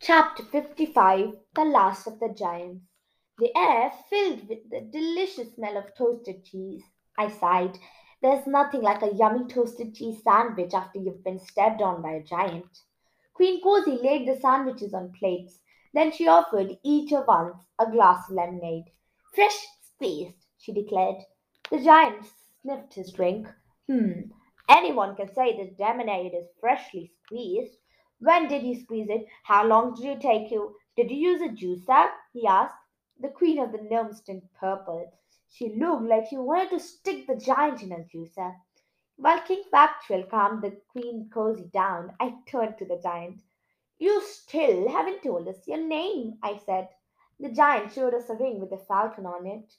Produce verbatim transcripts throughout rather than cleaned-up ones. Chapter fifty-five, The Last of the Giants. The air filled with the delicious smell of toasted cheese. I sighed. There's nothing like a yummy toasted cheese sandwich after you've been stepped on by a giant. Queen Cozy laid the sandwiches on plates. Then she offered each of us a glass of lemonade. Fresh squeezed, she declared. The giant sniffed his drink. Hmm, anyone can say this lemonade is freshly squeezed. When did you squeeze it? How long did it take you? Did you use a juicer? He asked. The queen of the gnomes turned purple. She looked like she wanted to stick the giant in a juicer. While King Factual calmed the Queen Cozy down, I turned to the giant. You still haven't told us your name, I said. The giant showed us a ring with a falcon on it.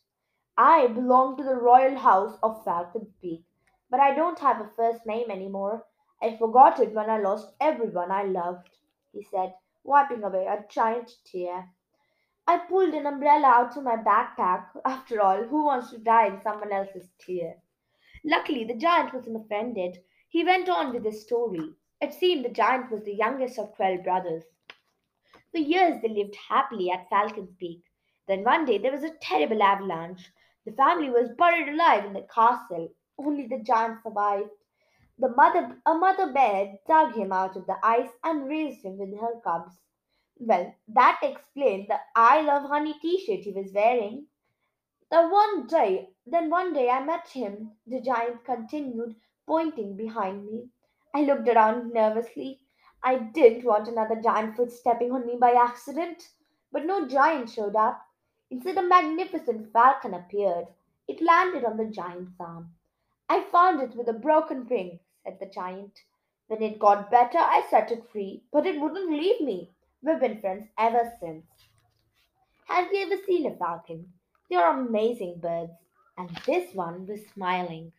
I belong to the royal house of Falcon Peak, but I don't have a first name anymore. I forgot it when I lost everyone I loved, he said, wiping away a giant tear. I pulled an umbrella out of my backpack. After all, who wants to die in someone else's tear? Luckily, the giant wasn't offended. He went on with his story. It seemed the giant was the youngest of twelve brothers. For years, they lived happily at Falcon Peak. Then one day, there was a terrible avalanche. The family was buried alive in the castle. Only the giant survived. The mother, a mother bear dug him out of the ice and raised him with her cubs. Well, that explained the I Love Honey t-shirt he was wearing. The one day, then one day I met him, the giant continued, pointing behind me. I looked around nervously. I didn't want another giant foot stepping on me by accident. But no giant showed up. Instead, a magnificent falcon appeared. It landed on the giant's arm. I found it with a broken wing, said the giant. When it got better, I set it free, but it wouldn't leave me. We've been friends ever since. Have you ever seen a falcon? They are amazing birds, and this one was smiling.